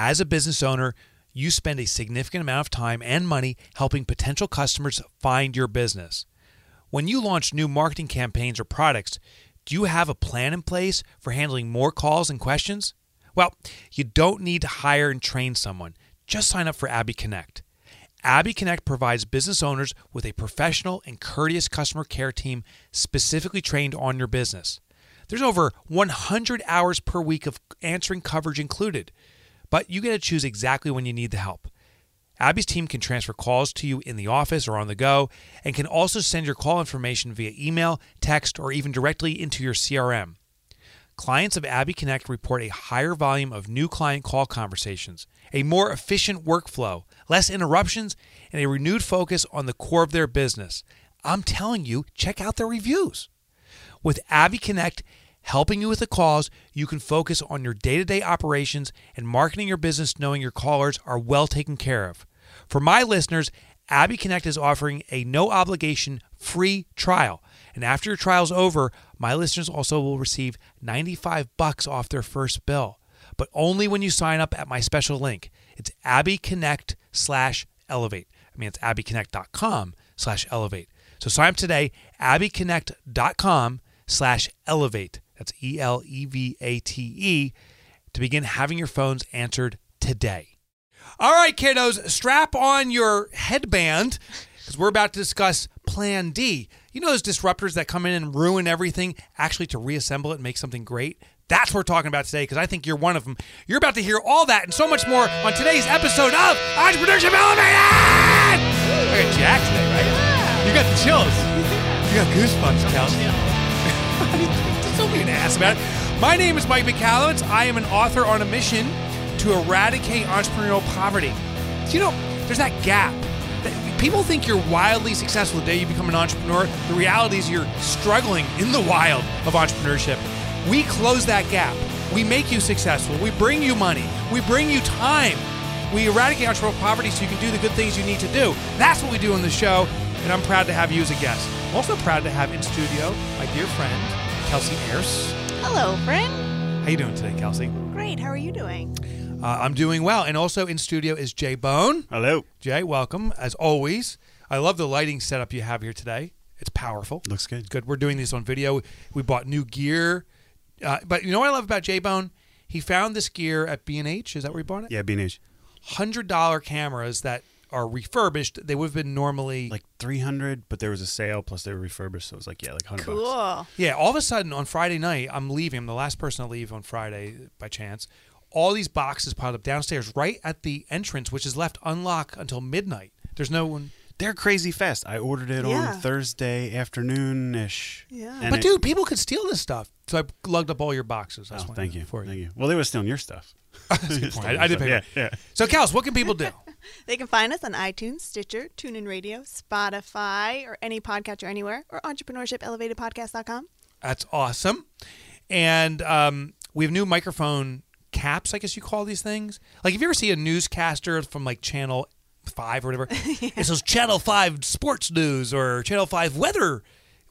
As a business owner, you spend a significant amount of time and money helping potential customers find your business. When you launch new marketing campaigns or products, do you have a plan in place for handling more calls and questions? Well, you don't need to hire and train someone. Just sign up for Abby Connect. Abby Connect provides business owners with a professional and courteous customer care team specifically trained on your business. There's over 100 hours per week of answering coverage included, but you get to choose exactly when you need the help. Abby's team can transfer calls to you in the office or on the go, and can also send your call information via email, text, or even directly into your CRM. Clients of Abby Connect report a higher volume of new client call conversations, a more efficient workflow, less interruptions, and a renewed focus on the core of their business. I'm telling you, check out their reviews. With Abby Connect helping you with the calls, you can focus on your day-to-day operations and marketing your business knowing your callers are well taken care of. For my listeners, Abby Connect is offering a no-obligation free trial. And after your trial's over, my listeners also will receive $95 off their first bill, but only when you sign up at my special link. It's abbyconnect/elevate. I mean, it's abbyconnect.com/elevate. So sign up today, abbyconnect.com/elevate. That's ELEVATE to begin having your phones answered today. All right, kiddos, strap on your headband because we're about to discuss Plan D. You know those disruptors that come in and ruin everything, actually to reassemble it and make something great? That's what we're talking about today, because I think you're one of them. You're about to hear all that and so much more on today's episode of Entrepreneurship Elevated! I got Jack today, right? Yeah. You got the chills. You got goosebumps, Kelsey. Don't be an ass about it. My name is Mike McCallowitz. I am an author on a mission to eradicate entrepreneurial poverty. So, you know, there's that gap. People think you're wildly successful the day you become an entrepreneur. The reality is you're struggling in the wild of entrepreneurship. We close that gap. We make you successful. We bring you money. We bring you time. We eradicate entrepreneurial poverty so you can do the good things you need to do. That's what we do on the show, and I'm proud to have you as a guest. I'm also proud to have in studio my dear friend, Kelsey Ayers. Hello, friend. How you doing today, Kelsey? Great. How are you doing? I'm doing well. And also in studio is Jay Bone. Hello. Jay, welcome, as always. I love the lighting setup you have here today. It's powerful. Looks good. Good. We're doing this on video. We bought new gear. But you know what I love about Jay Bone? He found this gear at B&H. Is that where he bought it? Yeah, B&H. $100 cameras that are refurbished. They would have been normally like $300, but there was a sale, plus they were refurbished, so it was like, yeah, like $100. Cool. Yeah, all of a sudden on Friday night, I'm leaving. I'm the last person to leave on Friday by chance. All these boxes piled up downstairs right at the entrance, which is left unlocked until midnight. There's no one. They're crazy fast. I ordered it on Thursday afternoon-ish. Yeah. But, dude, people could steal this stuff. So I lugged up all your boxes. That's thank you. Well, they were stealing your stuff. I did pay. Yeah. So, Kels, what can people do? They can find us on iTunes, Stitcher, TuneIn Radio, Spotify, or any podcatcher anywhere, or entrepreneurshipelevatedpodcast.com. That's awesome. And we have new microphone caps, I guess you call these things. Like, if you ever see a newscaster from like Channel 5 or whatever, it says Channel 5 Sports News or Channel 5 Weather.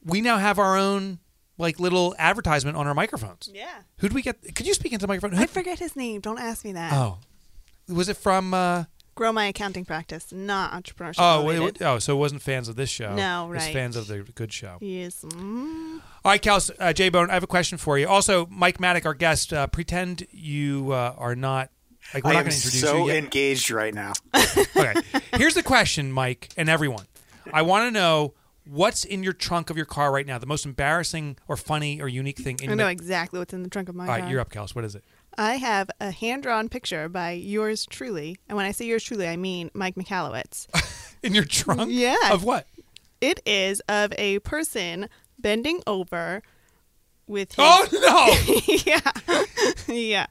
We now have our own like little advertisement on our microphones. Yeah. Who do we get? Could you speak into the microphone? I forget his name. Don't ask me that. Oh. Was it from Grow My Accounting Practice, not Entrepreneurship Elevated. Oh, so it wasn't fans of this show. No, right. It was fans of the good show. Yes. Mm. All right, Kels, Jay Bone, I have a question for you. Also, Mike Maddock, our guest, pretend you are not. Like, we're not going to introduce you. I am so engaged right now. Okay. Here's the question, Mike, and everyone. I want to know what's in your trunk of your car right now, the most embarrassing or funny or unique thing. I know exactly what's in the trunk of my car. All right, you're up, Kels. What is it? I have a hand-drawn picture by yours truly. And when I say yours truly, I mean Mike McCallowitz. In your trunk? Yeah. Of what? It is of a person bending over with his... Oh, no! Yeah.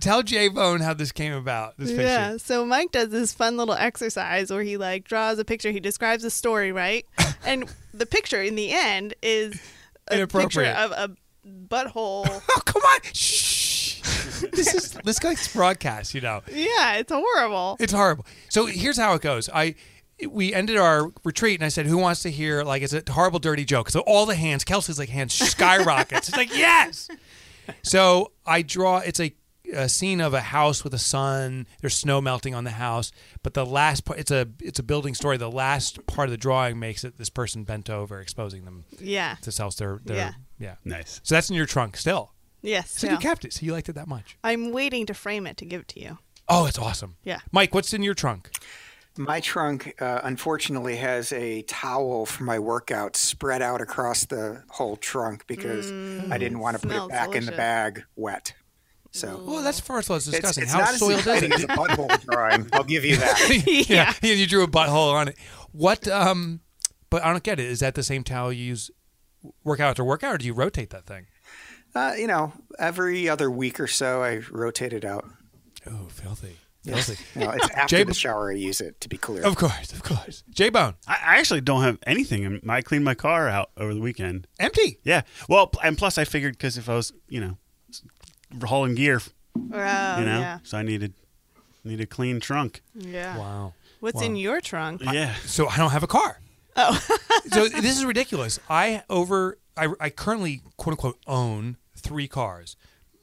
Tell Jay Bone how this came about, this picture. Yeah, so Mike does this fun little exercise where he, like, draws a picture. He describes a story, right? And the picture in the end is a picture of a butthole. Oh, come on! Shh! This guy's broadcast, you know. Yeah, it's horrible. It's horrible. So here's how it goes. We ended our retreat, and I said, who wants to hear, like, it's a horrible, dirty joke. So all the hands, Kelsey's, like, hands skyrockets. It's like, yes! So I draw, it's a a scene of a house with a sun. There's snow melting on the house, but the last part, it's a building story. The last part of the drawing makes it this person bent over, exposing them. Yeah. To self yeah. Nice. So that's in your trunk still. Yes. So you kept it. So you liked it that much. I'm waiting to frame it to give it to you. Oh, it's awesome. Yeah. Mike, what's in your trunk? My trunk, unfortunately, has a towel for my workout spread out across the whole trunk because I didn't want to put it back in the bag wet. So, oh, that's first of all, it's disgusting. It's how soiled is it? It's a butthole drawing. I'll give you that. Yeah, you drew a butthole on it. What? But I don't get it. Is that the same towel you use workout after workout, or do you rotate that thing? You know, every other week or so, I rotate it out. Oh, filthy. Yes. No, it's after the shower I use it, to be clear. Of course. J-Bone. I actually don't have anything. I cleaned my car out over the weekend. Empty? Yeah. Well, and plus I figured because if I was, hauling gear, so I need a clean trunk. Yeah. Wow. What's in your trunk? Yeah. So I don't have a car. Oh. So this is ridiculous. I currently, quote unquote, own 3 cars.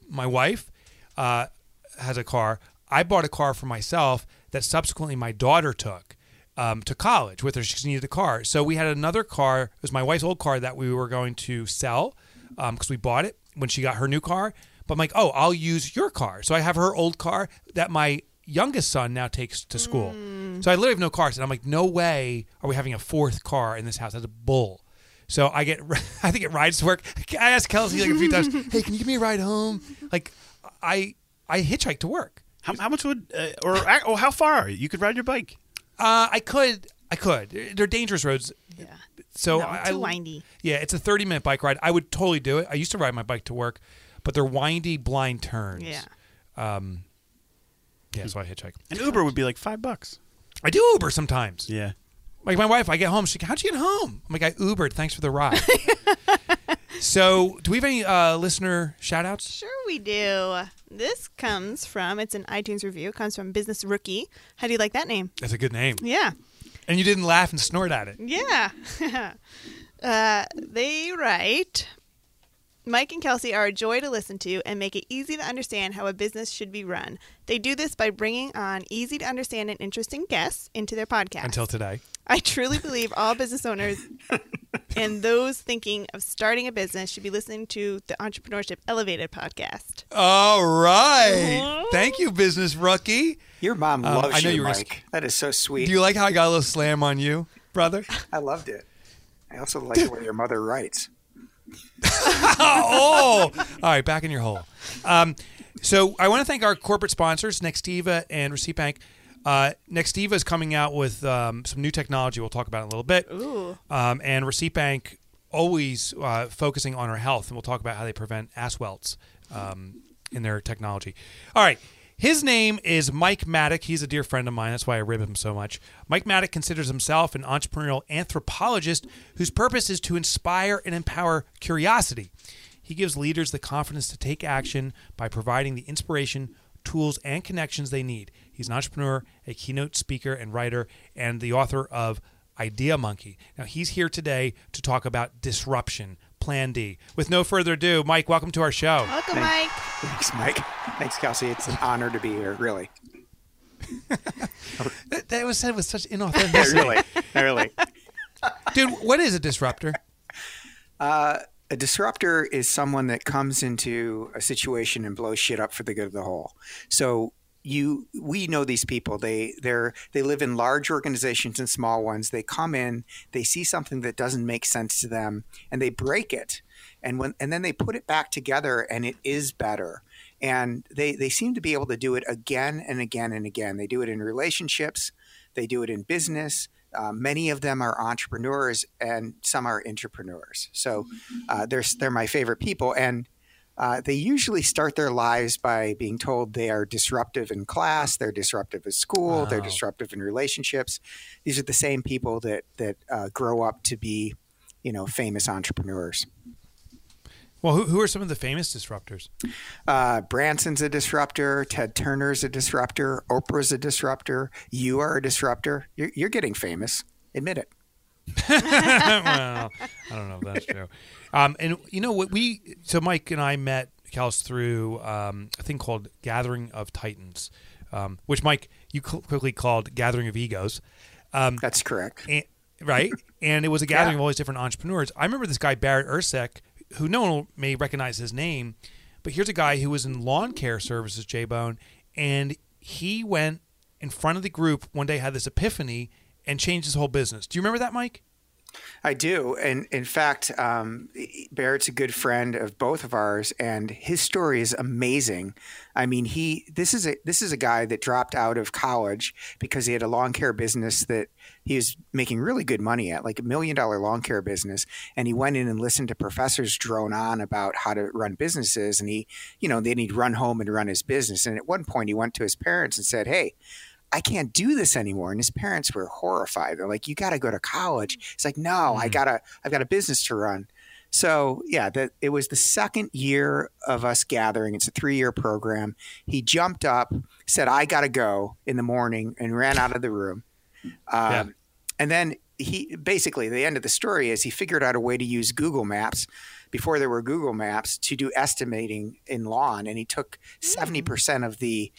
My wife has a car. I bought a car for myself that subsequently my daughter took to college with her. She needed a car. So we had another car. It was my wife's old car that we were going to sell because we bought it when she got her new car. But I'm like, oh, I'll use your car. So I have her old car that my youngest son now takes to school. So I literally have no cars. And I'm like, no way are we having a 4th car in this house. That's a bull. So I think it rides to work. I asked Kelsey like a few times, hey, can you give me a ride home? Like I hitchhike to work. How much would or how far you could ride your bike? I could. They're dangerous roads. Yeah. So too windy. Yeah, it's a 30-minute bike ride. I would totally do it. I used to ride my bike to work, but they're windy, blind turns. Yeah. Yeah. So I hitchhike. And Uber would be like $5. I do Uber sometimes. Yeah. Like my wife, I get home. She's like, "How'd you get home?" I'm like, "I Ubered. Thanks for the ride." So, do we have any listener shout-outs? Sure we do. This comes from, it's an iTunes review. It comes from Business Rookie. How do you like that name? That's a good name. Yeah. And you didn't laugh and snort at it. Yeah. They write, Mike and Kelsey are a joy to listen to and make it easy to understand how a business should be run. They do this by bringing on easy-to-understand and interesting guests into their podcast. Until today. I truly believe all business owners and those thinking of starting a business should be listening to the Entrepreneurship Elevated Podcast. All right. Hello. Thank you, Business Rookie. Your mom loves you, Mike. That is so sweet. Do you like how I got a little slam on you, brother? I loved it. I also like what your mother writes. Oh. All right. Back in your hole. So I want to thank our corporate sponsors, Nextiva and Receipt Bank. Nextiva is coming out with some new technology we'll talk about in a little bit. Ooh. And Receipt Bank always focusing on our health, and we'll talk about how they prevent ass welts in their technology. All right. His name is Mike Maddock. He's a dear friend of mine. That's why I rib him so much. Mike Maddock considers himself an entrepreneurial anthropologist whose purpose is to inspire and empower curiosity. He gives leaders the confidence to take action by providing the inspiration, tools, and connections they need. He's an entrepreneur, a keynote speaker and writer, and the author of Idea Monkey. Now, he's here today to talk about disruption, Plan D. With no further ado, Mike, welcome to our show. Welcome, Mike. Thanks, Mike. Thanks, Kelsey. It's an honor to be here, really. That was said with such inauthenticity. Really. Dude, what is a disruptor? A disruptor is someone that comes into a situation and blows shit up for the good of the whole. So we know these people. They live in large organizations and small ones. They come in, they see something that doesn't make sense to them, and they break it, and then they put it back together, and it is better. And they seem to be able to do it again and again and again. They do it in relationships, they do it in business. Many of them are entrepreneurs, and some are intrapreneurs. So they're my favorite people, and they usually start their lives by being told they are disruptive in class, they're disruptive at school, They're disruptive in relationships. These are the same people that grow up to be, famous entrepreneurs. Well, who are some of the famous disruptors? Branson's a disruptor. Ted Turner's a disruptor. Oprah's a disruptor. You are a disruptor. You're getting famous. Admit it. Well, I don't know if that's true. And Mike and I met Kels through a thing called Gathering of Titans, which, Mike, you quickly called Gathering of Egos. That's correct. And, right? And it was a gathering of all these different entrepreneurs. I remember this guy, Barrett Ersek, who no one may recognize his name, but here's a guy who was in lawn care services, Jay Bone, and he went in front of the group one day, had this epiphany, and changed his whole business. Do you remember that, Mike? I do. And in fact, Barrett's a good friend of both of ours, and his story is amazing. I mean, this is a guy that dropped out of college because he had a lawn care business that he was making really good money at, like $1 million lawn care business. And he went in and listened to professors drone on about how to run businesses. And he, you know, then he'd run home and run his business. And at one point he went to his parents and said, "Hey, I can't do this anymore." And his parents were horrified. They're like, "You got to go to college." It's like, "No, I've got a business to run." So yeah, it was the second year of us gathering. It's a 3-year program. He jumped up, said, "I got to go," in the morning, and ran out of the room. And then the end of the story is he figured out a way to use Google Maps before there were Google Maps to do estimating in lawn. And he took 70% of the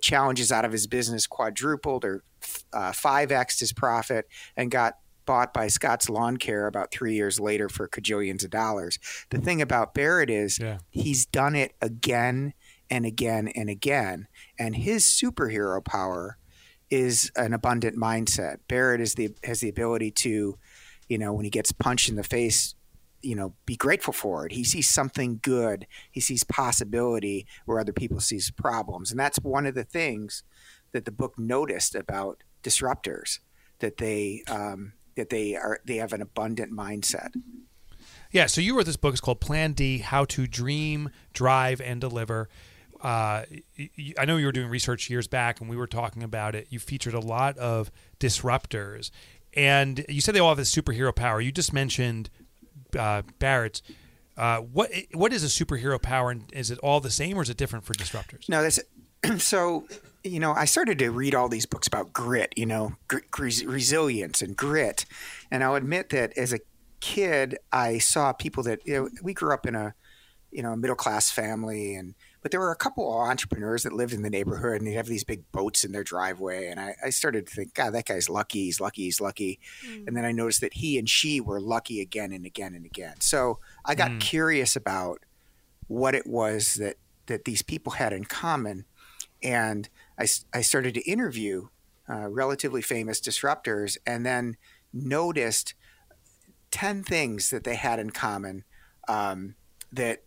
challenges out of his business, quadrupled or 5X'd his profit, and got bought by Scott's Lawn Care about 3 years later for kajillions of dollars. The thing about Barrett is he's done it again and again and again. And his superhero power is an abundant mindset. Barrett has the ability to, you know, when he gets punched in the face, you know, be grateful for it. He sees something good. He sees possibility where other people sees problems. And that's one of the things that the book noticed about disruptors, that they have an abundant mindset. Yeah. So you wrote this book. It's called Plan D: How to Dream, Drive, and Deliver. I know you were doing research years back, and we were talking about it. You featured a lot of disruptors, and you said they all have this superhero power. You just mentioned Barrett. What is a superhero power, and is it all the same, or is it different for disruptors? No, so, you know, I started to read all these books about grit, you know, resilience and grit. And I'll admit that as a kid, I saw people that, you know, we grew up in a, you know, middle-class family, but there were a couple of entrepreneurs that lived in the neighborhood, and they have these big boats in their driveway. And I started to think, God, that guy's lucky. He's lucky. He's lucky. Mm. And then I noticed that he and she were lucky again and again and again. So I got curious about what it was that these people had in common. And I started to interview relatively famous disruptors, and then noticed 10 things that they had in common that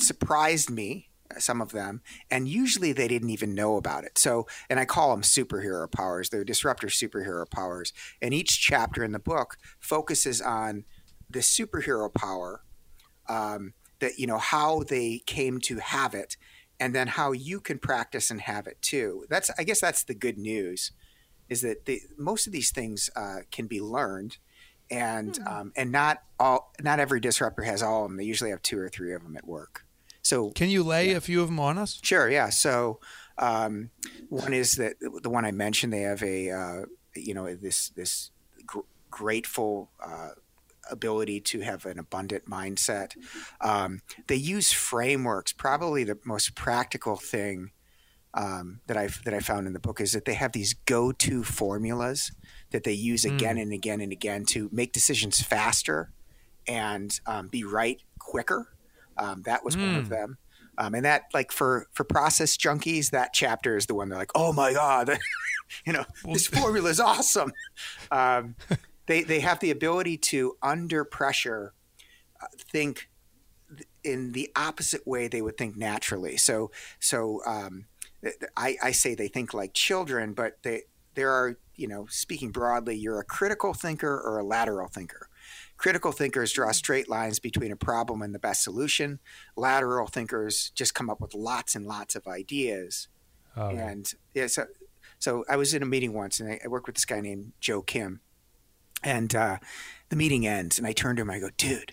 surprised me, some of them, and usually they didn't even know about it. So, and I call them superhero powers. They're disruptor superhero powers. And each chapter in the book focuses on the superhero power, that, you know, how they came to have it, and then how you can practice and have it too. I guess that's the good news, is that most of these things can be learned. And and not every disruptor has all of them. They usually have 2 or 3 of them at work. So can you lay a few of them on us? Sure. Yeah. So one is that the one I mentioned. They have a you know, this grateful ability to have an abundant mindset. They use frameworks. Probably the most practical thing that I found in the book is that they have these go-to formulas that they use again and again and again to make decisions faster and be right quicker. That was one of them. And that, like, for process junkies, that chapter is the one they're like, "Oh my God, you know, this formula is awesome." They have the ability to, under pressure, think in the opposite way they would think naturally. So I say they think like children, but there are, you know, speaking broadly, you're a critical thinker or a lateral thinker. Critical thinkers draw straight lines between a problem and the best solution. Lateral thinkers just come up with lots and lots of ideas. Oh, and yeah, so I was in a meeting once, and I worked with this guy named Joe Kim. And the meeting ends, and I turned to him. I go, "Dude,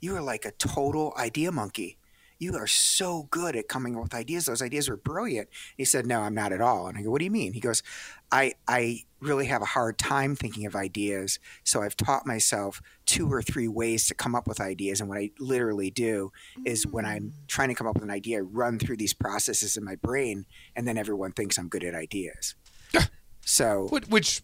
you are like a total idea monkey. you are so good at coming up with ideas. Those ideas are brilliant. He said, no, I'm not at all. And I go, what do you mean? He goes, I really have a hard time thinking of ideas. So I've taught myself 2 or 3 ways to come up with ideas. And what I literally do is when I'm trying to come up with an idea, I run through these processes in my brain, and then everyone thinks I'm good at ideas. So, which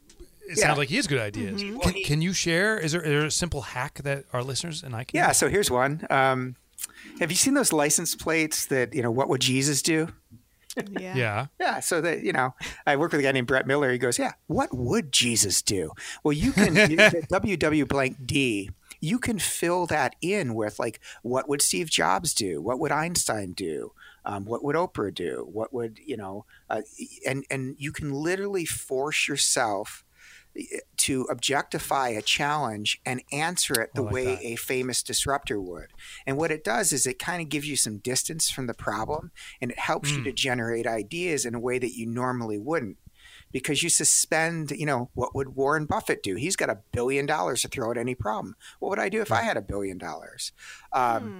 it sounds like he has good ideas. Mm-hmm. Can you share? Is there a simple hack that our listeners and I can? Yeah. So here's one. Have you seen those license plates that, what would Jesus do? Yeah. Yeah. Yeah. So that, I work with a guy named Brett Miller. He goes, yeah, what would Jesus do? Well, you can WW blank D. You can fill that in with like, what would Steve Jobs do? What would Einstein do? What would Oprah do? What would, and you can literally force yourself to objectify a challenge and answer it the way a famous disruptor would. And what it does is it kind of gives you some distance from the problem, and it helps you to generate ideas in a way that you normally wouldn't, because you suspend, what would Warren Buffett do? He's got $1 billion to throw at any problem. What would I do if I had $1 billion?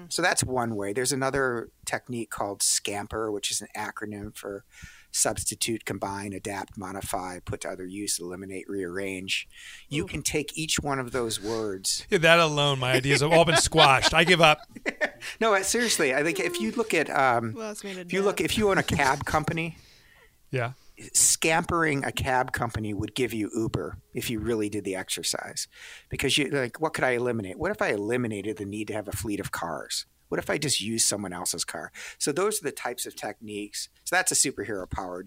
So that's one way. There's another technique called SCAMPER, which is an acronym for substitute, combine, adapt, modify, put to other use, eliminate, rearrange. You can take each one of those words. Yeah, that alone, my ideas have all been squashed. I give up. No, seriously, I think if you look at if you own a cab company, yeah, scampering a cab company would give you Uber if you really did the exercise, because you like, what could I eliminate? What if I eliminated the need to have a fleet of cars? What if I just use someone else's car? So those are the types of techniques. So that's a superhero power,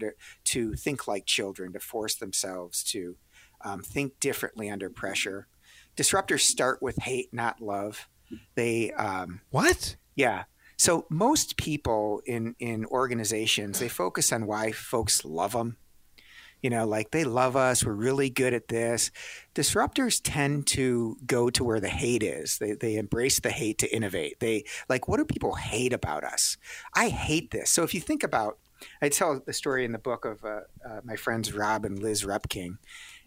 to think like children, to force themselves to think differently under pressure. Disruptors start with hate, not love. They what? Yeah. So most people in organizations, they focus on why folks love them. Like they love us. We're really good at this. Disruptors tend to go to where the hate is. They embrace the hate to innovate. They like, what do people hate about us? I hate this. So if you think about, I tell the story in the book of my friends Rob and Liz Repking.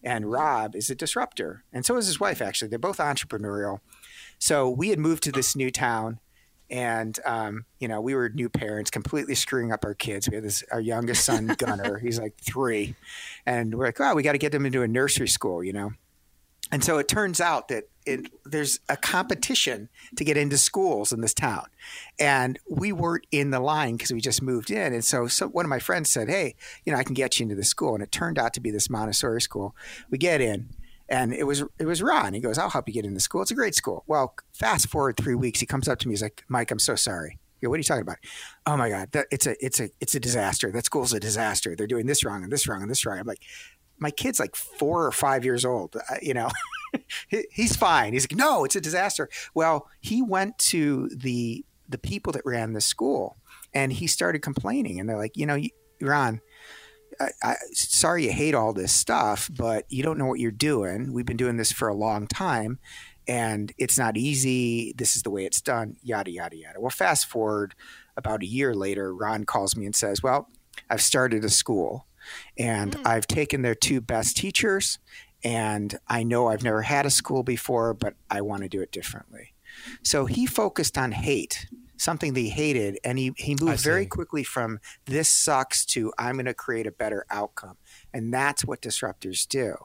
And Rob is a disruptor. And so is his wife, actually. They're both entrepreneurial. So we had moved to this new town. And, we were new parents, completely screwing up our kids. We had our youngest son, Gunner. He's like 3. And we're like, oh, we got to get them into a nursery school, And so it turns out that there's a competition to get into schools in this town. And we weren't in the line because we just moved in. And so one of my friends said, hey, I can get you into the school. And it turned out to be this Montessori school. We get in. And it was Ron. He goes, I'll help you get into the school. It's a great school. Well, fast forward 3 weeks, he comes up to me. He's like, Mike, I'm so sorry. I go, what are you talking about? Oh my God, it's a disaster. That school's a disaster. They're doing this wrong and this wrong and this wrong. I'm like, my kid's like 4 or 5 years old. He's fine. He's like, no, it's a disaster. Well, he went to the people that ran the school, and he started complaining. And they're like, Ron, sorry you hate all this stuff, but you don't know what you're doing. We've been doing this for a long time, and it's not easy. This is the way it's done, yada, yada, yada. Well, fast forward about a year later, Ron calls me and says, well, I've started a school, and I've taken their 2 best teachers, and I know I've never had a school before, but I want to do it differently. So he focused on hate, something that he hated, and he moved very quickly from this sucks to I'm going to create a better outcome. And that's what disruptors do.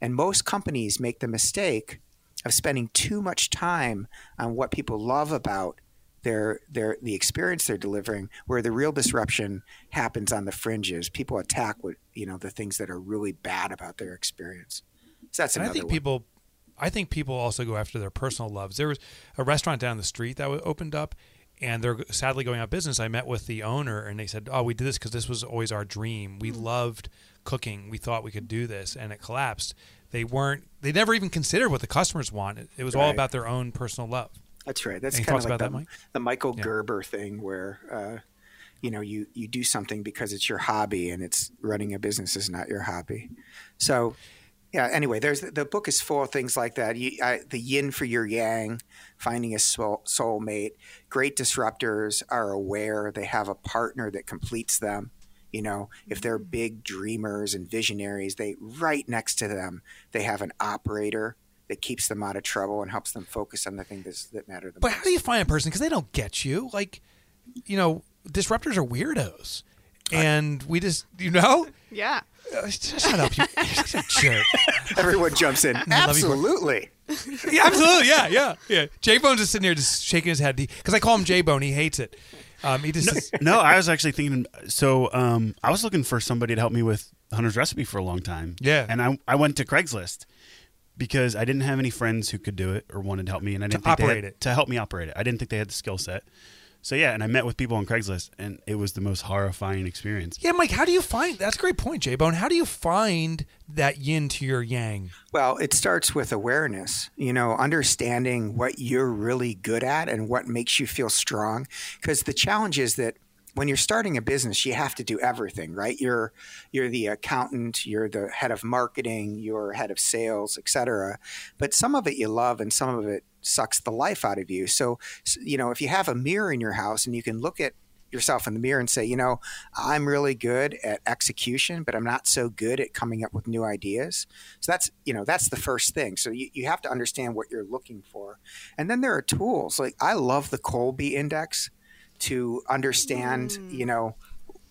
And most companies make the mistake of spending too much time on what people love about the experience they're delivering, where the real disruption happens on the fringes. People attack with the things that are really bad about their experience. So that's another one. I think people also go after their personal loves. There was a restaurant down the street that opened up, and they're sadly going out of business. I met with the owner, and they said, oh, we did this because this was always our dream. We loved cooking. We thought we could do this, and it collapsed. They never even considered what the customers wanted. It was all about their own personal love. That's right. That's kind of like the Michael Gerber thing where, you do something because it's your hobby, and it's running a business is not your hobby. So yeah. Anyway, the book is full of things like that. The yin for your yang, finding a soulmate. Great disruptors are aware they have a partner that completes them. If they're big dreamers and visionaries, right next to them, they have an operator that keeps them out of trouble and helps them focus on the things that matter the most. But how do you find a person? Because they don't get you. Like, you know, disruptors are weirdos. And we just, you know? Yeah. Shut up, you jerk. Everyone jumps in. Absolutely. Yeah, absolutely. Yeah. Jay Bone's just sitting there just shaking his head. Because I call him Jay Bone. He hates it. I was actually thinking, I was looking for somebody to help me with Hunter's Recipe for a long time. Yeah. And I went to Craigslist because I didn't have any friends who could do it or wanted to help me. And I didn't to help me operate it. I didn't think they had the skill set. So, yeah, and I met with people on Craigslist, and it was the most horrifying experience. Yeah, Mike, how do you find – that's a great point, J-Bone. How do you find that yin to your yang? Well, it starts with awareness, you know, understanding what you're really good at and what makes you feel strong. Because the challenge is that when you're starting a business, you have to do everything, right? You're the accountant, you're the head of marketing, you're head of sales, et cetera. But some of it you love and some of it sucks the life out of you. So, you know, if you have a mirror in your house and you can look at yourself in the mirror and say, you know, I'm really good at execution, but I'm not so good at coming up with new ideas. So that's, you know, that's the first thing. So you have to understand what you're looking for. And then there are tools. Like I love the Colby Index to understand, you know,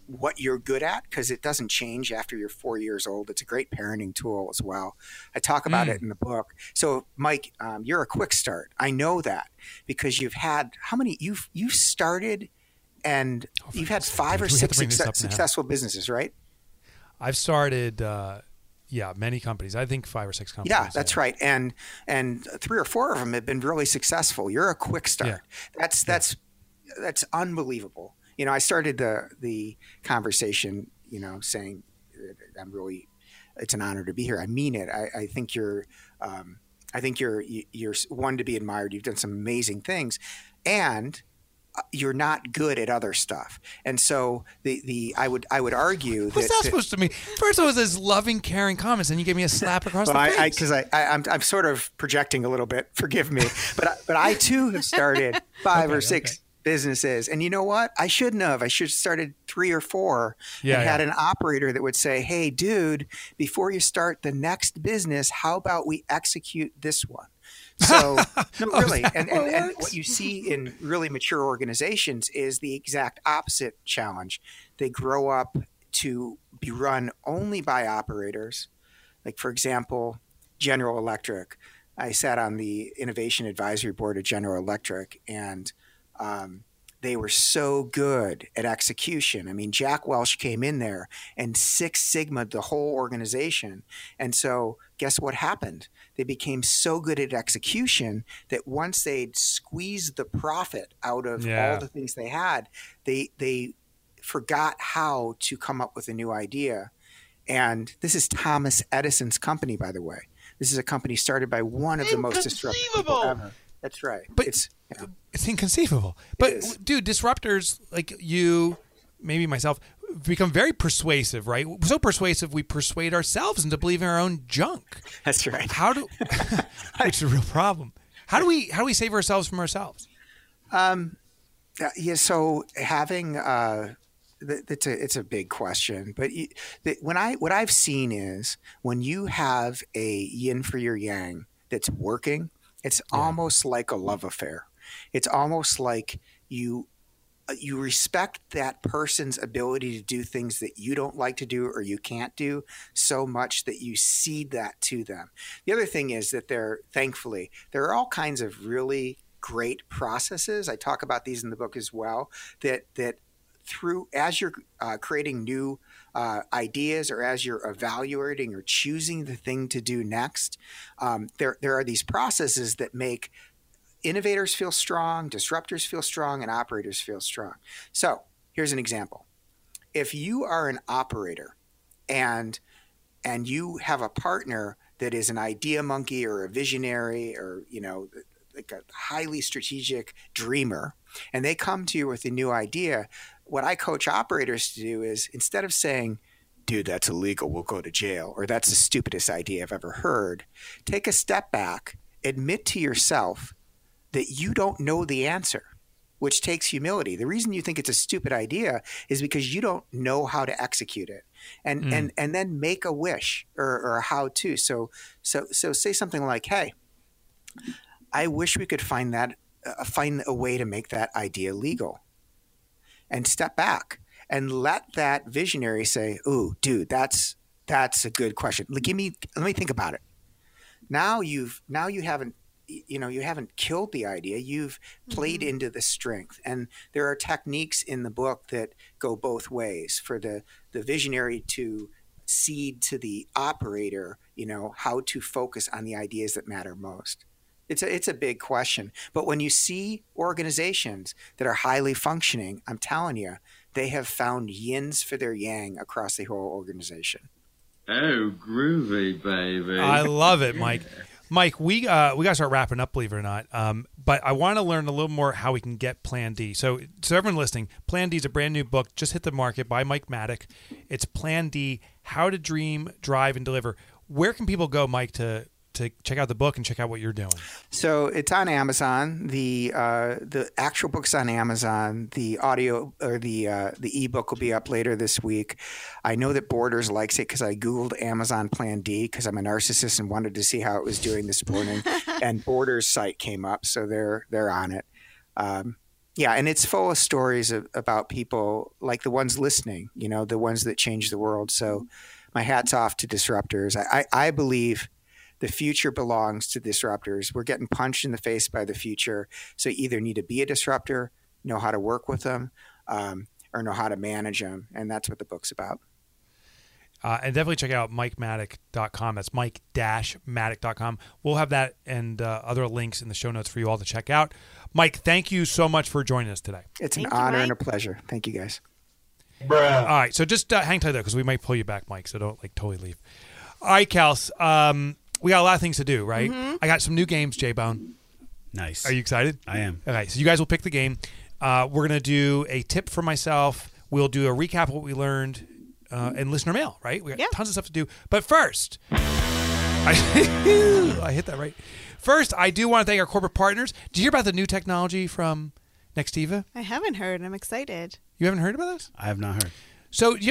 what you're good at, because it doesn't change after you're 4 years old. It's a great parenting tool as well. I talk about it in the book. So, Mike, you're a quick start. I know that because you've had how many? You've started and you've had five or six successful businesses, right? I've started, many companies. I think 5 or 6 companies. Yeah, that's right. And 3 or 4 of them have been really successful. You're a quick start. Yeah. That's unbelievable. You know, I started the conversation, you know, saying it's an honor to be here. I mean it. I think you're one to be admired. You've done some amazing things, and you're not good at other stuff. And so I would argue that. What's that supposed to mean? First it was this loving, caring comments, and you gave me a slap across the face. Because I'm sort of projecting a little bit. Forgive me, but I too have started five or six businesses. And you know what? I shouldn't have. I should have started 3 or 4 and had an operator that would say, hey, dude, before you start the next business, how about we execute this one? So no, really. And what you see in really mature organizations is the exact opposite challenge. They grow up to be run only by operators. Like, for example, General Electric. I sat on the innovation advisory board of General Electric, and they were so good at execution. I mean, Jack Welch came in there and Six Sigma'd the whole organization. And so guess what happened? They became so good at execution that once they'd squeezed the profit out of all the things they had, they forgot how to come up with a new idea. And this is Thomas Edison's company, by the way. This is a company started by one of the most disruptive people ever. That's right. But it's inconceivable. But dude, disruptors like you, maybe myself, become very persuasive, right? So persuasive, we persuade ourselves into believing our own junk. That's right. Which is a real problem. How do we save ourselves from ourselves? So having it's a big question, but what I've seen is when you have a yin for your yang that's working, it's almost like a love affair. It's almost like you respect that person's ability to do things that you don't like to do or you can't do so much that you cede that to them. The other thing is that there are all kinds of really great processes. I talk about these in the book as well, that as you're creating new ideas or as you're evaluating or choosing the thing to do next, there are these processes that make innovators feel strong, disruptors feel strong, and operators feel strong. So here's an example. If you are an operator and you have a partner that is an idea monkey or a visionary or, you know, like a highly strategic dreamer, and they come to you with a new idea, what I coach operators to do is instead of saying, dude, that's illegal, we'll go to jail, or that's the stupidest idea I've ever heard, take a step back, admit to yourself that you don't know the answer, which takes humility. The reason you think it's a stupid idea is because you don't know how to execute it. And then make a wish or a how to. So say something like, hey, I wish we could find a way to make that idea legal. and step back and let that visionary say, "Ooh, dude, that's a good question. Let me think about it." Now you haven't killed the idea. You've played into the strength. And there are techniques in the book that go both ways for the visionary to cede to the operator, how to focus on the ideas that matter most. It's a big question. But when you see organizations that are highly functioning, I'm telling you, they have found yins for their yang across the whole organization. Oh, groovy, baby. I love it, Mike. Mike, we got to start wrapping up, believe it or not. But I want to learn a little more how we can get Plan D. So everyone listening, Plan D is a brand new book, just hit the market, by Mike Maddock. It's Plan D, How to Dream, Drive, and Deliver. Where can people go, Mike, to check out the book and check out what you're doing? So it's on Amazon. The actual book's on Amazon. The audio or the ebook will be up later this week. I know that Borders likes it because I Googled Amazon Plan D because I'm a narcissist and wanted to see how it was doing this morning. And Borders' site came up, so they're on it. And it's full of stories about people like the ones listening, the ones that change the world. So my hat's off to disruptors. I believe the future belongs to disruptors. We're getting punched in the face by the future. So you either need to be a disruptor, know how to work with them, or know how to manage them. And that's what the book's about. And definitely check out MikeMatic.com. That's Mike-Matic.com. We'll have that and other links in the show notes for you all to check out. Mike, thank you so much for joining us today. It's an honor and a pleasure. Thank you, guys. Bruh. All right. So just hang tight, though, because we might pull you back, Mike. So don't totally leave. All right, Kels. We got a lot of things to do, right? Mm-hmm. I got some new games, Jay Bone. Nice. Are you excited? I am. Okay, so you guys will pick the game. We're going to do a tip for myself. We'll do a recap of what we learned and listener mail, right? We got tons of stuff to do. But first, I hit that right. First, I do want to thank our corporate partners. Did you hear about the new technology from Nextiva? I haven't heard. I'm excited. You haven't heard about this? I have not heard. So you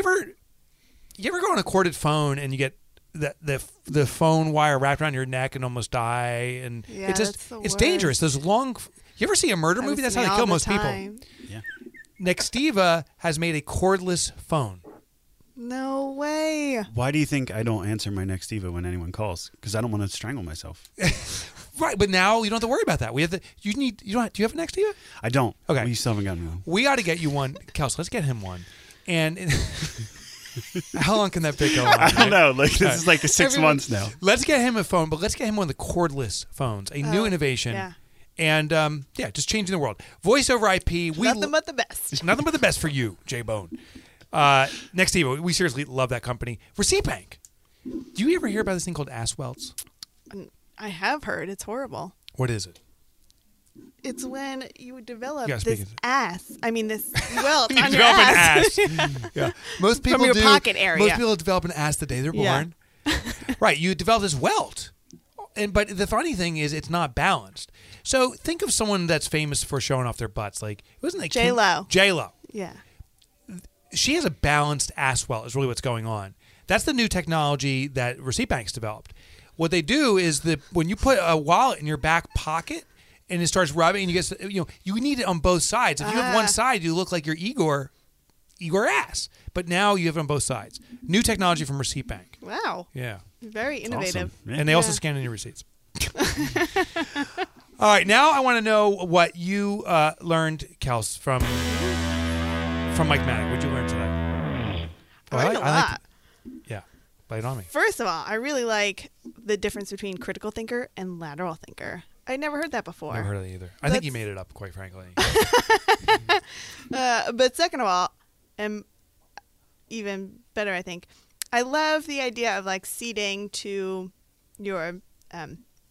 ever go on a corded phone and you get the phone wire wrapped around your neck and almost die, and it's dangerous. Those long. You ever see a murder movie? That's how they kill most people. Yeah. Nextiva has made a cordless phone. No way. Why do you think I don't answer my Nextiva when anyone calls? Because I don't want to strangle myself. Right, but now you don't have to worry about that. Do you have a Nextiva? I don't. Okay. We still haven't gotten one. We ought to get you one, Kelsey. Let's get him one, and how long can that bit go on? I don't know. This is like 6 months now. Let's get him a phone, but let's get him one of the cordless phones, a new innovation. Yeah. And just changing the world. Voice over IP. Nothing but the best. Nothing but the best for you, Jay Bone. Nextiva, we seriously love that company. Receipt Bank. Do you ever hear about this thing called ass welts? I have heard. It's horrible. What is it? It's when you develop this welt on your ass. An ass. Yeah. Most people from your pocket area. Most people develop an ass the day they're born. Right. You develop this welt. But the funny thing is it's not balanced. So think of someone that's famous for showing off their butts. Like, wasn't it J-Lo. Yeah. She has a balanced ass welt is really what's going on. That's the new technology that Receipt Bank's developed. What they do is that when you put a wallet in your back pocket, and it starts rubbing, and you get you need it on both sides. If you have one side, you look like you're Igor ass. But now you have it on both sides. New technology from Receipt Bank. Wow. Yeah. Very innovative. Awesome. And they also scan in your receipts. All right. Now I want to know what you learned, Kels, from Mike Maddock. What did you learn today? Well, I learned a lot. Play it on me. First of all, I really like the difference between critical thinker and lateral thinker. I never heard that before. Never heard it either. I think you made it up, quite frankly. But second of all, and even better, I think, I love the idea of like ceding to your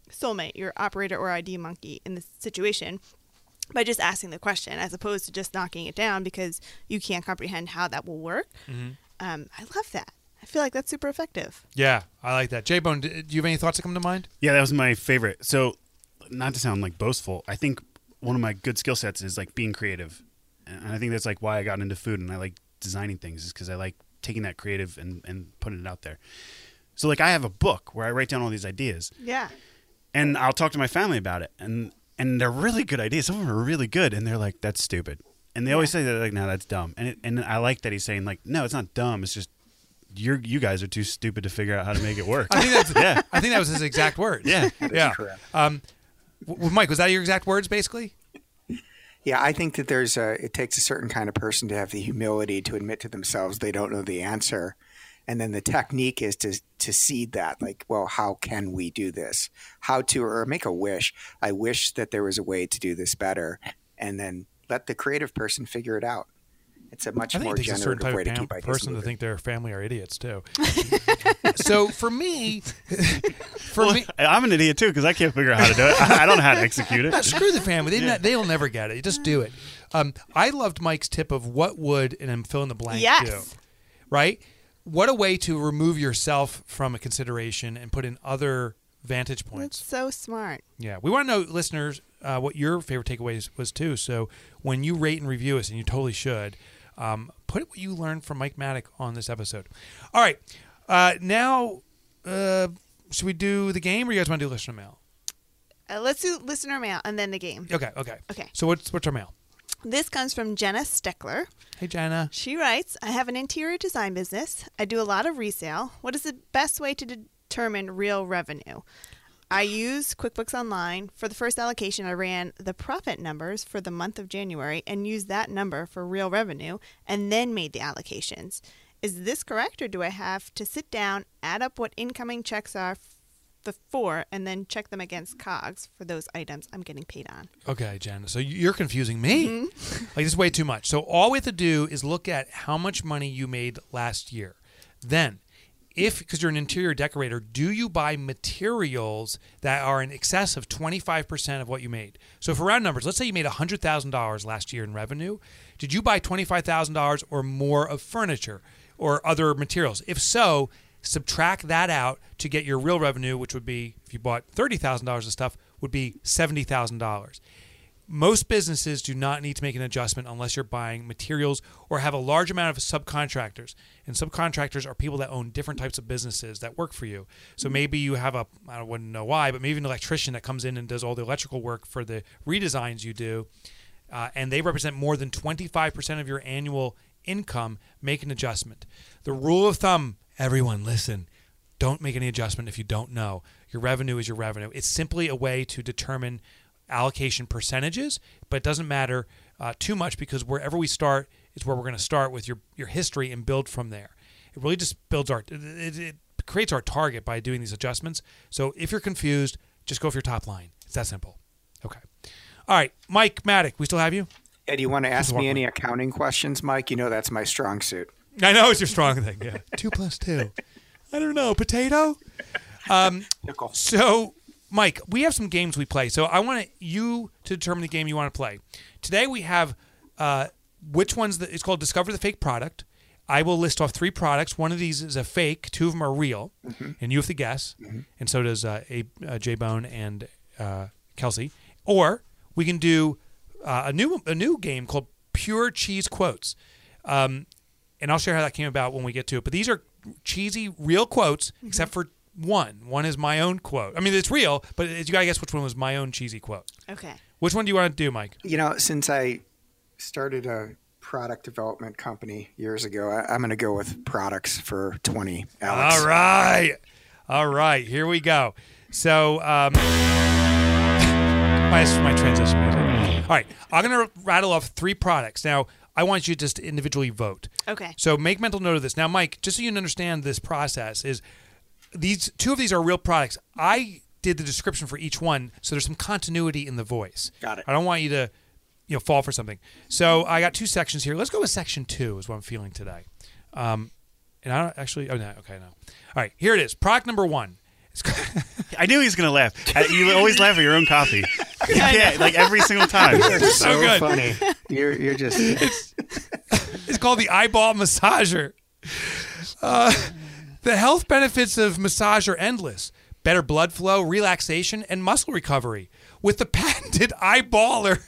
soulmate, your operator or ID monkey in this situation by just asking the question as opposed to just knocking it down because you can't comprehend how that will work. Mm-hmm. I love that. I feel like that's super effective. Yeah, I like that. J-Bone, do you have any thoughts that come to mind? Yeah, that was my favorite. So, not to sound like boastful, I think one of my good skill sets is like being creative, and I think that's like why I got into food and I like designing things is because I like taking that creative and putting it out there. So like I have a book where I write down all these ideas, and I'll talk to my family about it, and they're really good ideas. Some of them are really good, and they're like, that's stupid. And they always say that, like, no, that's dumb. And I like that he's saying, like, no, it's not dumb. It's just you guys are too stupid to figure out how to make it work. I think that's I think that was his exact words. Yeah, yeah. Correct. Mike, was that your exact words, basically? Yeah, I think that there's it takes a certain kind of person to have the humility to admit to themselves they don't know the answer. And then the technique is to seed that, like, well, how can we do this? How to, or make a wish. I wish that there was a way to do this better. And then let the creative person figure it out. It's a much more generative way to keep ideas. Person to think their family are idiots too. So for me, I'm an idiot too because I can't figure out how to do it. I don't know how to execute it. Screw the family; they'll never get it. Just do it. I loved Mike's tip of what would, and I'm fill in the blank. Yes. Do. Right. What a way to remove yourself from a consideration and put in other vantage points. That's so smart. Yeah, we want to know, listeners, what your favorite takeaways was too. So when you rate and review us, and you totally should, put what you learned from Mike Maddock on this episode. All right. Now, should we do the game, or you guys want to do listener mail? Let's do listener mail and then the game. Okay. So what's our mail? This comes from Jenna Steckler. Hey, Jenna. She writes, I have an interior design business. I do a lot of resale. What is the best way to determine real revenue? I use QuickBooks Online. For the first allocation, I ran the profit numbers for the month of January and used that number for real revenue and then made the allocations. Is this correct, or do I have to sit down, add up what incoming checks are for, and then check them against COGS for those items I'm getting paid on? Okay, Jen. So you're confusing me. Mm-hmm. Like, this is way too much. So all we have to do is look at how much money you made last year. Then, because you're an interior decorator, do you buy materials that are in excess of 25% of what you made? So for round numbers, let's say you made $100,000 last year in revenue. Did you buy $25,000 or more of furniture or other materials? If so, subtract that out to get your real revenue, which would be, if you bought $30,000 of stuff, would be $70,000. Most businesses do not need to make an adjustment unless you're buying materials or have a large amount of subcontractors. And subcontractors are people that own different types of businesses that work for you. So maybe you have I wouldn't know why, but maybe an electrician that comes in and does all the electrical work for the redesigns you do, and they represent more than 25% of your annual income. Make an adjustment. The rule of thumb, everyone listen, don't make any adjustment if you don't know. Your revenue is your revenue. It's simply a way to determine allocation percentages, but it doesn't matter too much, because wherever we start is where we're going to start with your history and build from there. It really just builds it creates our target by doing these adjustments. So if you're confused, just go for your top line. It's that simple. Okay. All right, Mike Maddock, we still have you? Yeah, do you want to ask me any accounting questions, Mike? You know that's my strong suit. I know it's your strong thing. Yeah. 2 + 2. I don't know. Potato? So, Mike, we have some games we play. So I want you to determine the game you want to play. Today we have which one's it's called Discover the Fake Product. I will list off 3 products. One of these is a fake. 2 of them are real. Mm-hmm. And you have to guess. Mm-hmm. And so does Jay Bone and Kelsey. Or we can do a new game called Pure Cheese Quotes. And I'll share how that came about when we get to it. But these are cheesy, real quotes, mm-hmm. except for one. One is my own quote. I mean, it's real, but you got to guess which one was my own cheesy quote. Okay. Which one do you want to do, Mike? You know, since I started a product development company years ago, I'm going to go with products for 20, Alex. All right. Here we go. So, this is my transition music. All right. I'm going to rattle off 3 products. Now, I want you to just individually vote. Okay. So make mental note of this. Now, Mike, just so you understand this process, is these 2 of these are real products. I did the description for each one, so there's some continuity in the voice. Got it. I don't want you to fall for something. So I got 2 sections here. Let's go with section 2 is what I'm feeling today. And I don't actually – oh, no. Okay, no. All right. Here it is. Product number 1. I knew he was going to laugh. You always laugh at your own coffee. Yeah, like every single time. You're so good. Funny. You're just. It's called the eyeball massager. The health benefits of massage are endless: better blood flow, relaxation, and muscle recovery. With the patented eyeballer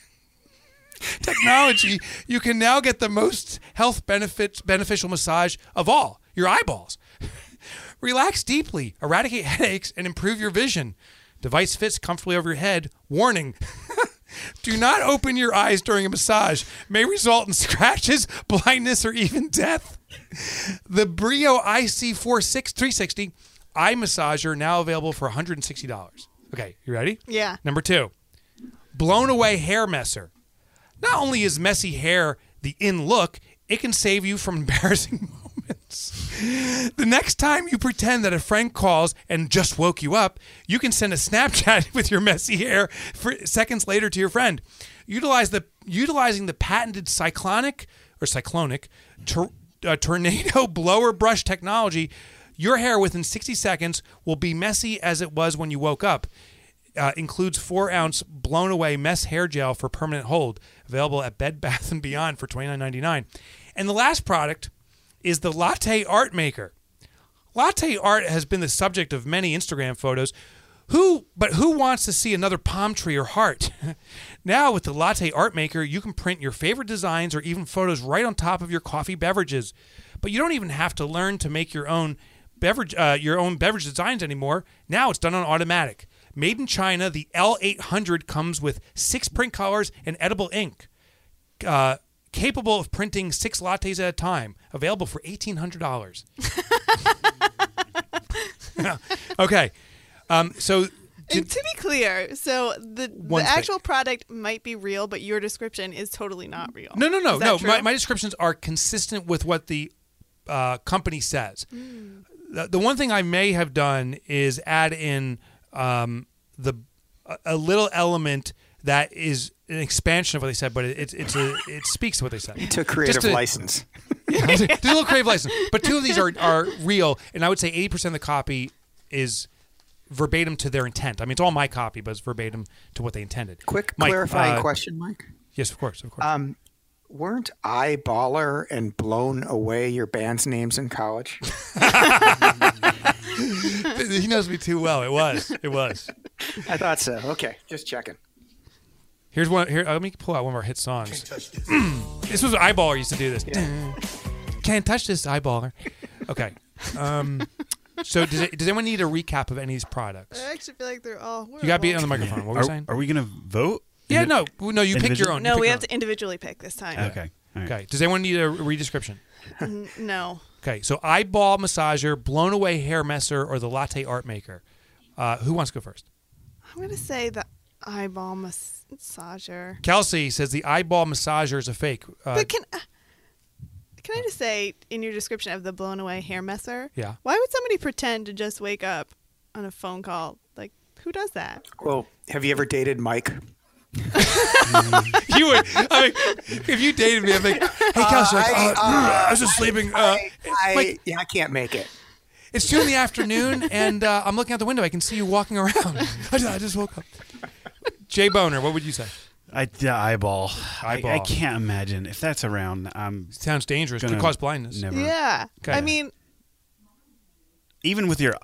technology, you can now get the most health beneficial massage of all: your eyeballs. Relax deeply, eradicate headaches, and improve your vision. Device fits comfortably over your head. Warning, Do not open your eyes during a massage. May result in scratches, blindness, or even death. The Brio IC46360 eye massager, now available for $160. Okay, you ready? Yeah. Number two, blown away hair messer. Not only is messy hair the in look, it can save you from embarrassing moments. The next time you pretend that a friend calls and just woke you up, you can send a Snapchat with your messy hair for seconds later to your friend. Utilizing the patented tornado blower brush technology, your hair within 60 seconds will be messy as it was when you woke up. Includes 4-ounce blown away mess hair gel for permanent hold, available at Bed Bath & Beyond for $29.99. And the last product is the Latte Art Maker. Latte art has been the subject of many Instagram photos. But who wants to see another palm tree or heart? Now with the Latte Art Maker, you can print your favorite designs or even photos right on top of your coffee beverages. But you don't even have to learn to make your own beverage designs anymore. Now it's done on automatic. Made in China, the L800 comes with 6 print colors and edible ink, capable of printing 6 lattes at a time. Available for $1,800. Okay. To be clear, so the actual product might be real, but your description is totally not real. No. My descriptions are consistent with what the company says. Mm. The one thing I may have done is add in a little element that is an expansion of what they said, but it speaks to what they said. You took creative license. Yeah, just a little creative license. But 2 of these are real, and I would say 80% of the copy is verbatim to their intent. I mean, it's all my copy, but it's verbatim to what they intended. Quick Mike, clarifying question, Mike. Yes, of course. Weren't Eyeballer and Blown Away your band's names in college? He knows me too well. It was. I thought so. Okay, just checking. Here's one. Let me pull out one of our hit songs. Can't touch this. This was Eyeballer used to do this. Yeah. Can't touch this, Eyeballer. Okay. So does anyone need a recap of any of these products? I actually feel like they're all horrible. You got to be on the microphone. What were you saying? Are we going to vote? Yeah, no, you pick your own. No, we have to individually pick this time. Okay. All right. Okay. Does anyone need a re-description? No. Okay, so eyeball massager, blown away hair messer, or the latte art maker. Who wants to go first? I'm going to say the eyeball massager. Kelsey says the eyeball massager is a fake. But can I just say, in your description of the blown away hair messer, yeah, why would somebody pretend to just wake up on a phone call? Like, who does that? Well, have you ever dated Mike? You would. I mean, if you dated me, I'd be like, "Hey, Kelsey, I was just sleeping. I can't make it. It's 2 in the afternoon, and I'm looking out the window. I can see you walking around. I just woke up." Jay Boner, what would you say? Eyeball. I can't imagine if that's around. Sounds dangerous. Could cause blindness. Never. Yeah. Okay. I mean, even with your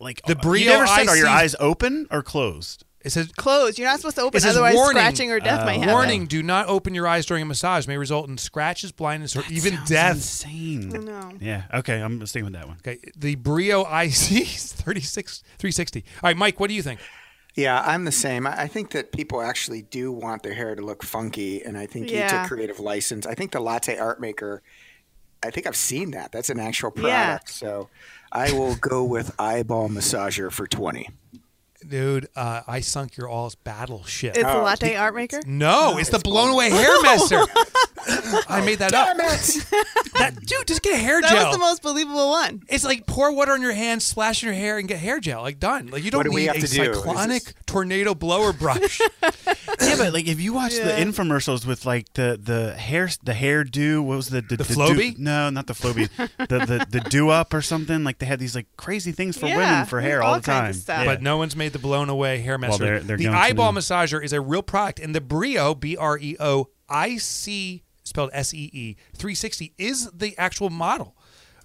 the Brio, you never said, are your eyes open or closed? It says closed. You're not supposed to open. Otherwarning, scratching or death might happen. Warning: do not open your eyes during a massage. May result in scratches, blindness, or even death. Insane. I know. Yeah. Okay. I'm sticking with that one. Okay. The Brio IC36360. All right, Mike. What do you think? Yeah, I'm the same. I think that people actually do want their hair to look funky, and I think you took creative license. I think the Latte Art Maker, I think I've seen that. That's an actual product. Yeah. So I will go with eyeball massager for $20. Dude, I sunk your all's battleship. It's a latte art maker? No, it's the blown away hair messer. I made that up. Damn it. Dude, just get a hair gel. That was the most believable one. It's like pour water on your hands, splash in your hair, and get hair gel. Like, done. Like, you don't need a cyclonic tornado blower brush. Yeah, but like if you watch the infomercials with like the hairdo, what was the Flowbee? No, not the Flowbee. the do up or something. Like they had these like crazy things for women for hair all the time. Yeah. But no one's made the blown away hair messer. Well, they're the eyeball massager is a real product, and the Brio BREO IC spelled SEE 360 is the actual model.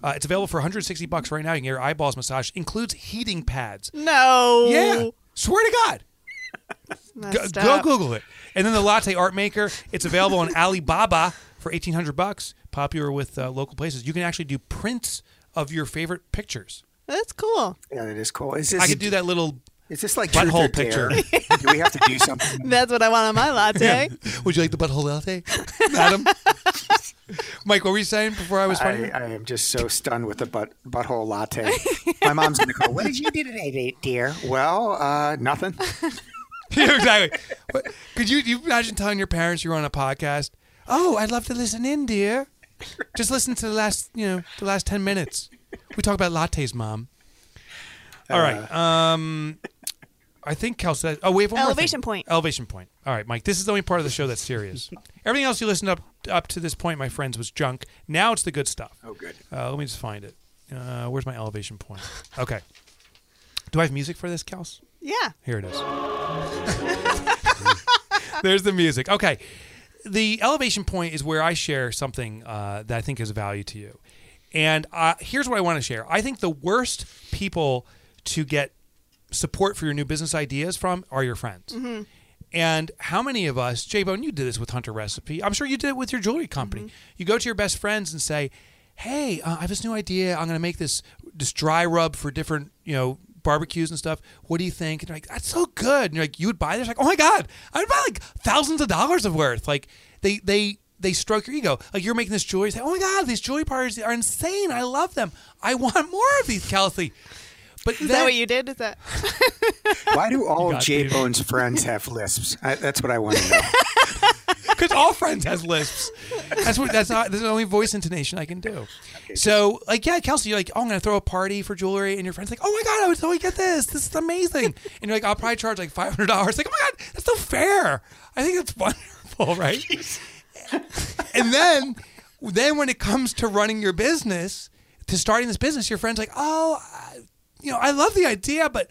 It's available for $160 right now. You can get your eyeballs massaged. Includes heating pads. No. Yeah. Swear to God. Go Google it. And then the Latte Art Maker, it's available on Alibaba for $1,800, popular with local places. You can actually do prints of your favorite pictures. That's cool. Yeah, that is cool. I could do that little Is this like butthole picture? Do we have to do something? That's what I want on my latte. Yeah. Would you like the butthole latte, Adam? Mike, what were you saying before I was funny? I am just so stunned with the butthole latte. My mom's going to go, what did you do today, dear? Well, nothing. Yeah, exactly. Could you imagine telling your parents you were on a podcast? Oh, I'd love to listen in, dear. Just listen to the last 10 minutes. We talk about lattes, Mom. All right. I think Kelsey. Oh, we have one more thing. Elevation point. All right, Mike. This is the only part of the show that's serious. Everything else you listened up to this point, my friends, was junk. Now it's the good stuff. Oh, good. Let me just find it. Where's my elevation point? Okay. Do I have music for this, Kels? Yeah. Here it is. There's the music. Okay. The elevation point is where I share something that I think is of value to you. And here's what I want to share. I think the worst people to get support for your new business ideas from are your friends. Mm-hmm. And how many of us, Jay Bone, you did this with Hunter Recipe. I'm sure you did it with your jewelry company. Mm-hmm. You go to your best friends and say, hey, I have this new idea. I'm going to make this dry rub for different, barbecues and stuff. What do you think? And they're like, that's so good. And you're like, you would buy this? Like, oh my God, I would buy like thousands of dollars of worth. Like they stroke your ego. Like you're making this jewelry. Say, oh my God, these jewelry parties are insane. I love them. I want more of these, Kelsey. But is that what you did? Is that? Why do all Jay Bone's friends have lisps? That's what I want to know. Because all friends has lisps. That's the only voice intonation I can do. Okay. So, Kelsey, you're like, oh, I'm going to throw a party for jewelry. And your friend's like, oh, my God, I would totally get this. This is amazing. And you're like, I'll probably charge like $500. Like, oh, my God, that's so fair. I think that's wonderful, right? And then when it comes to running your business, to starting this business, your friend's like, oh, I love the idea, but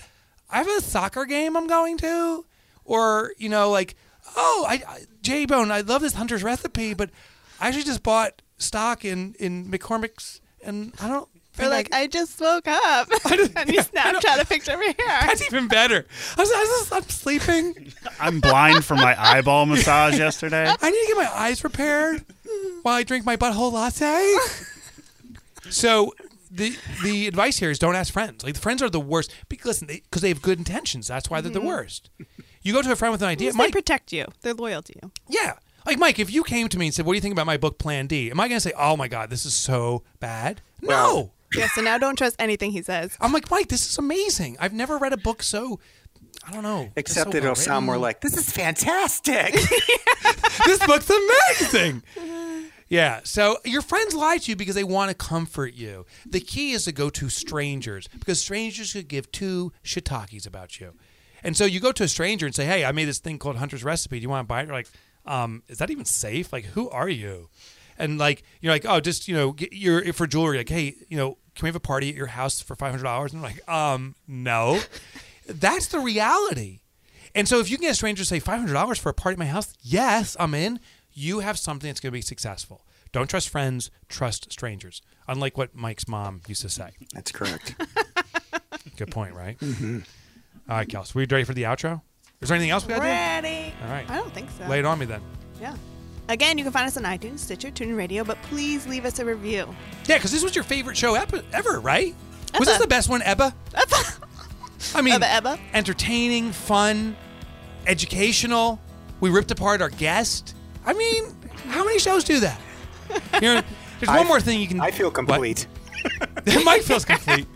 I have a soccer game I'm going to. Or, oh, Jay Bone, I love this Hunter's Recipe, but I actually just bought stock in McCormick's, and I don't. They're like, I just woke up, and you Snapchat a picture of my hair. That's even better. I'm sleeping. I'm blind from my eyeball massage yesterday. I need to get my eyes repaired while I drink my butthole latte. So the advice here is don't ask friends. Like the friends are the worst. Because they have good intentions. That's why they're the worst. You go to a friend with an idea. They protect you. They're loyal to you. Yeah. Like, Mike, if you came to me and said, what do you think about my book, Plan D? Am I going to say, oh, my God, this is so bad? No. Yeah, so now don't trust anything he says. I'm like, Mike, this is amazing. I've never read a book so, I don't know. Except it'll sound more like, this is fantastic. This book's amazing. Yeah, so your friends lie to you because they want to comfort you. The key is to go to strangers because strangers could give two shiitakes about you. And so you go to a stranger and say, hey, I made this thing called Hunter's Recipe. Do you want to buy it? You're like, is that even safe? Like, who are you? And like, you're like, oh, just, you're for jewelry. Like, hey, can we have a party at your house for $500? And I'm like, no. That's the reality. And so if you can get a stranger to say $500 for a party at my house, yes, I'm in. You have something that's going to be successful. Don't trust friends, trust strangers. Unlike what Mike's mom used to say. That's correct. Good point, right? Mm-hmm. All right, Kelsey, we ready for the outro? Is there anything else we got to do? Ready. All right. I don't think so. Lay it on me then. Yeah. Again, you can find us on iTunes, Stitcher, TuneIn Radio, but please leave us a review. Yeah, because this was your favorite show ever, right? Ebba. Was this the best one, Ebba? I mean, Ebba. Entertaining, fun, educational. We ripped apart our guest. I mean, how many shows do that? There's one more thing you can do. I feel complete. Mike feels complete.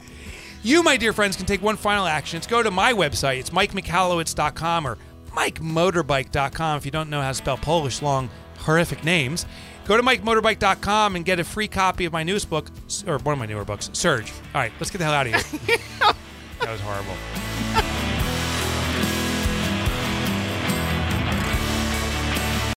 You, my dear friends, can take one final action. It's go to my website. It's MikeMakalowicz.com or MikeMotorbike.com if you don't know how to spell Polish, long, horrific names. Go to MikeMotorbike.com and get a free copy of my newest book, or one of my newer books, Surge. All right, let's get the hell out of here. That was horrible.